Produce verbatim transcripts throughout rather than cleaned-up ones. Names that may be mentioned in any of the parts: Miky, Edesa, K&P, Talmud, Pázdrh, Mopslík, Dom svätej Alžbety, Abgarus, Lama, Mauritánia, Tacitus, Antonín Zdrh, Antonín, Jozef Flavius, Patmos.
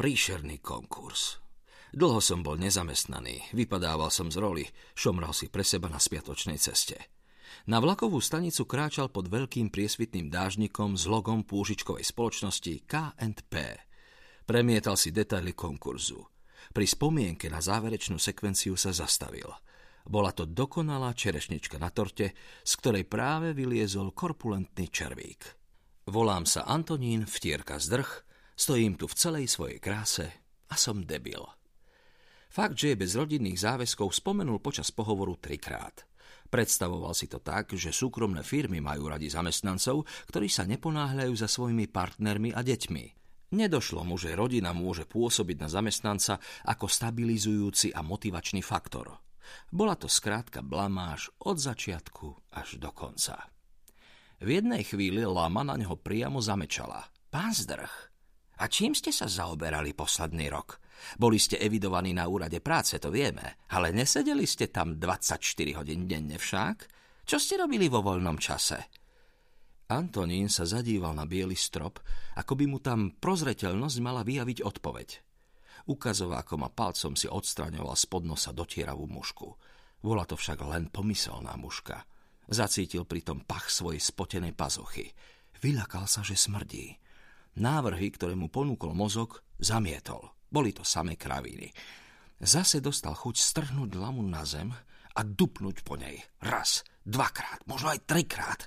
príšerný konkurs. Dlho som bol nezamestnaný, vypadával som z roli, šomral si pre seba na spiatočnej ceste. Na vlakovú stanicu kráčal pod veľkým priesvitným dážnikom s logom púžičkovej spoločnosti ká a pé. Premietal si detaily konkurzu. Pri spomienke na záverečnú sekvenciu sa zastavil. Bola to dokonalá čerešnička na torte, z ktorej práve vyliezol korpulentný červík. Volám sa Antonín, vtierka z Drh, stojím tu v celej svojej kráse a som debil. Fakt, že je bez rodinných záväzkov, spomenul počas pohovoru trikrát. Predstavoval si to tak, že súkromné firmy majú radi zamestnancov, ktorí sa neponáhľajú za svojimi partnermi a deťmi. Nedošlo mu, že rodina môže pôsobiť na zamestnanca ako stabilizujúci a motivačný faktor. Bola to skrátka blamáž od začiatku až do konca. V jednej chvíli Lama na neho priamo zamečala. Pázdrh, a čím ste sa zaoberali posledný rok? Boli ste evidovaní na úrade práce, to vieme, ale nesedeli ste tam dvadsaťštyri hodín denne však? Čo ste robili vo voľnom čase? Antonín sa zadíval na biely strop, ako by mu tam prozreteľnosť mala vyjaviť odpoveď. Ukazovákom a palcom si odstraňoval spod nosa dotieravú mušku. Bola to však len pomyselná muška. Zacítil pritom pach svojej spotenej pazuchy. Vyľakal sa, že smrdí. Návrhy, ktoré mu ponúkol mozog, zamietol. Boli to samé kraviny. Zase dostal chuť strhnúť Lamu na zem a dupnúť po nej. Raz, dvakrát, možno aj trikrát.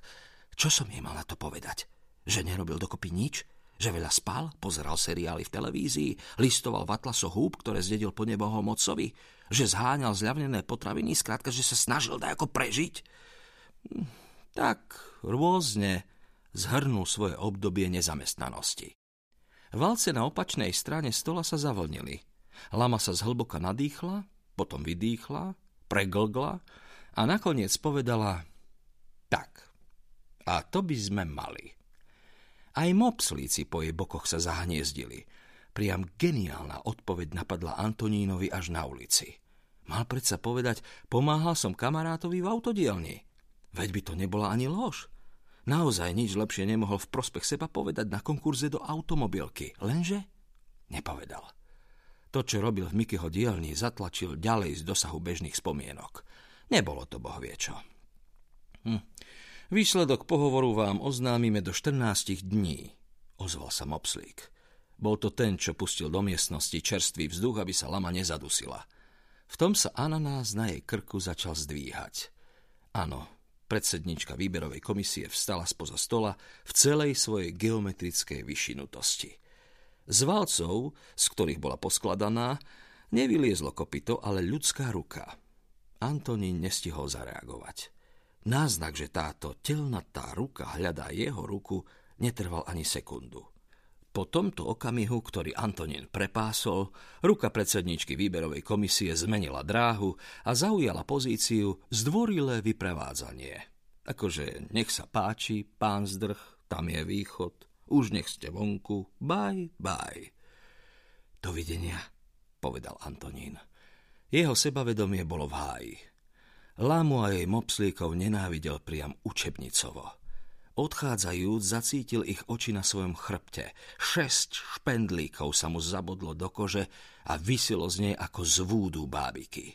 Čo som jej mala to povedať? Že nerobil dokopy nič? Že veľa spal, pozeral seriály v televízii, listoval v atlasoch húb, ktoré zdedil po nebohom otcovi, že zháňal zľavnené potraviny, skrátka, že sa snažil dajako prežiť? Tak rôzne zhrnul svoje obdobie nezamestnanosti. Valce na opačnej strane stola sa zavlnili. Lama sa zhlboka nadýchla, potom vydýchla, preglgla a nakoniec povedala: tak, a to by sme mali. Aj mopslíci po jej bokoch sa zahniezdili. Priam geniálna odpoveď napadla Antonínovi až na ulici. Mal predsa povedať: pomáhal som kamarátovi v autodielni. Veď by to nebola ani lož. Naozaj nič lepšie nemohol v prospech seba povedať na konkurze do automobilky. Lenže nepovedal. To, čo robil v Mikyho dielni, zatlačil ďalej z dosahu bežných spomienok. Nebolo to bohvie čo. Hm. Výsledok pohovoru vám oznámime do štrnásť dní, ozval sa Mopslík. Bol to ten, čo pustil do miestnosti čerstvý vzduch, aby sa Lama nezadusila. V tom sa ananás na jej krku začal zdvíhať. Áno, predsednička výberovej komisie vstala spoza stola v celej svojej geometrickej vyšinutosti. Z valcov, z ktorých bola poskladaná, nevyliezlo kopyto, ale ľudská ruka. Antonín nestihol zareagovať. Náznak, že táto telnatá ruka hľadá jeho ruku, netrval ani sekundu. Po tomto okamihu, ktorý Antonín prepásol, ruka predsedničky výberovej komisie zmenila dráhu a zaujala pozíciu zdvorilé vyprevádzanie. Akože nech sa páči, pán Zdrh, tam je východ, už nech ste vonku, baj, baj. Dovidenia, povedal Antonín. Jeho sebavedomie bolo v háji. Lámu a jej mopslíkov nenávidel priam učebnicovo. Odchádzajúc zacítil ich oči na svojom chrbte. Šesť špendlíkov sa mu zabodlo do kože a visilo z nej ako z vúdu bábiky.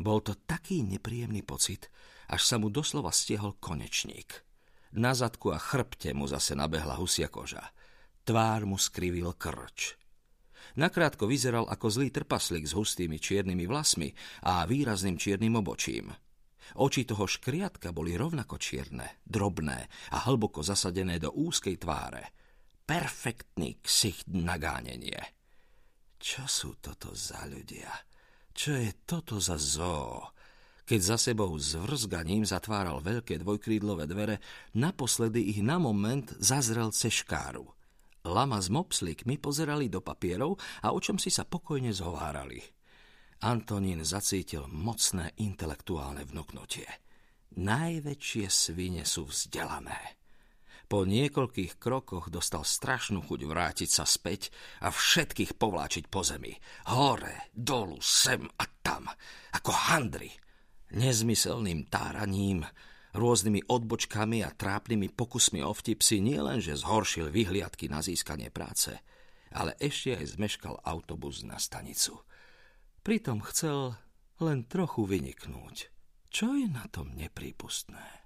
Bol to taký nepríjemný pocit, až sa mu doslova stiehol konečník. Na zadku a chrbte mu zase nabehla husia koža. Tvár mu skrivil krč. Nakrátko vyzeral ako zlý trpaslík s hustými čiernymi vlasmi a výrazným čiernym obočím. Oči toho škriatka boli rovnako čierne, drobné a hlboko zasadené do úzkej tváre. Perfektný ksicht na gánenie. Čo sú toto za ľudia? Čo je toto za zoo? Keď za sebou zvrzganím zatváral veľké dvojkrídlové dvere, naposledy ich na moment zazrel cez škáru. Lama s mopslíkmi pozerali do papierov a o čom si sa pokojne zhovárali. Antonín zacítil mocné intelektuálne vnuknutie. Najväčšie svine sú vzdelané. Po niekoľkých krokoch dostal strašnú chuť vrátiť sa späť a všetkých povláčiť po zemi. Hore, dolu, sem a tam. Ako handry. Nezmyselným táraním, rôznymi odbočkami a trápnymi pokusmi o vtip si nielenže zhoršil vyhliadky na získanie práce, ale ešte aj zmeškal autobus na stanicu. Pritom chcel len trochu vyniknúť. Čo je na tom neprípustné?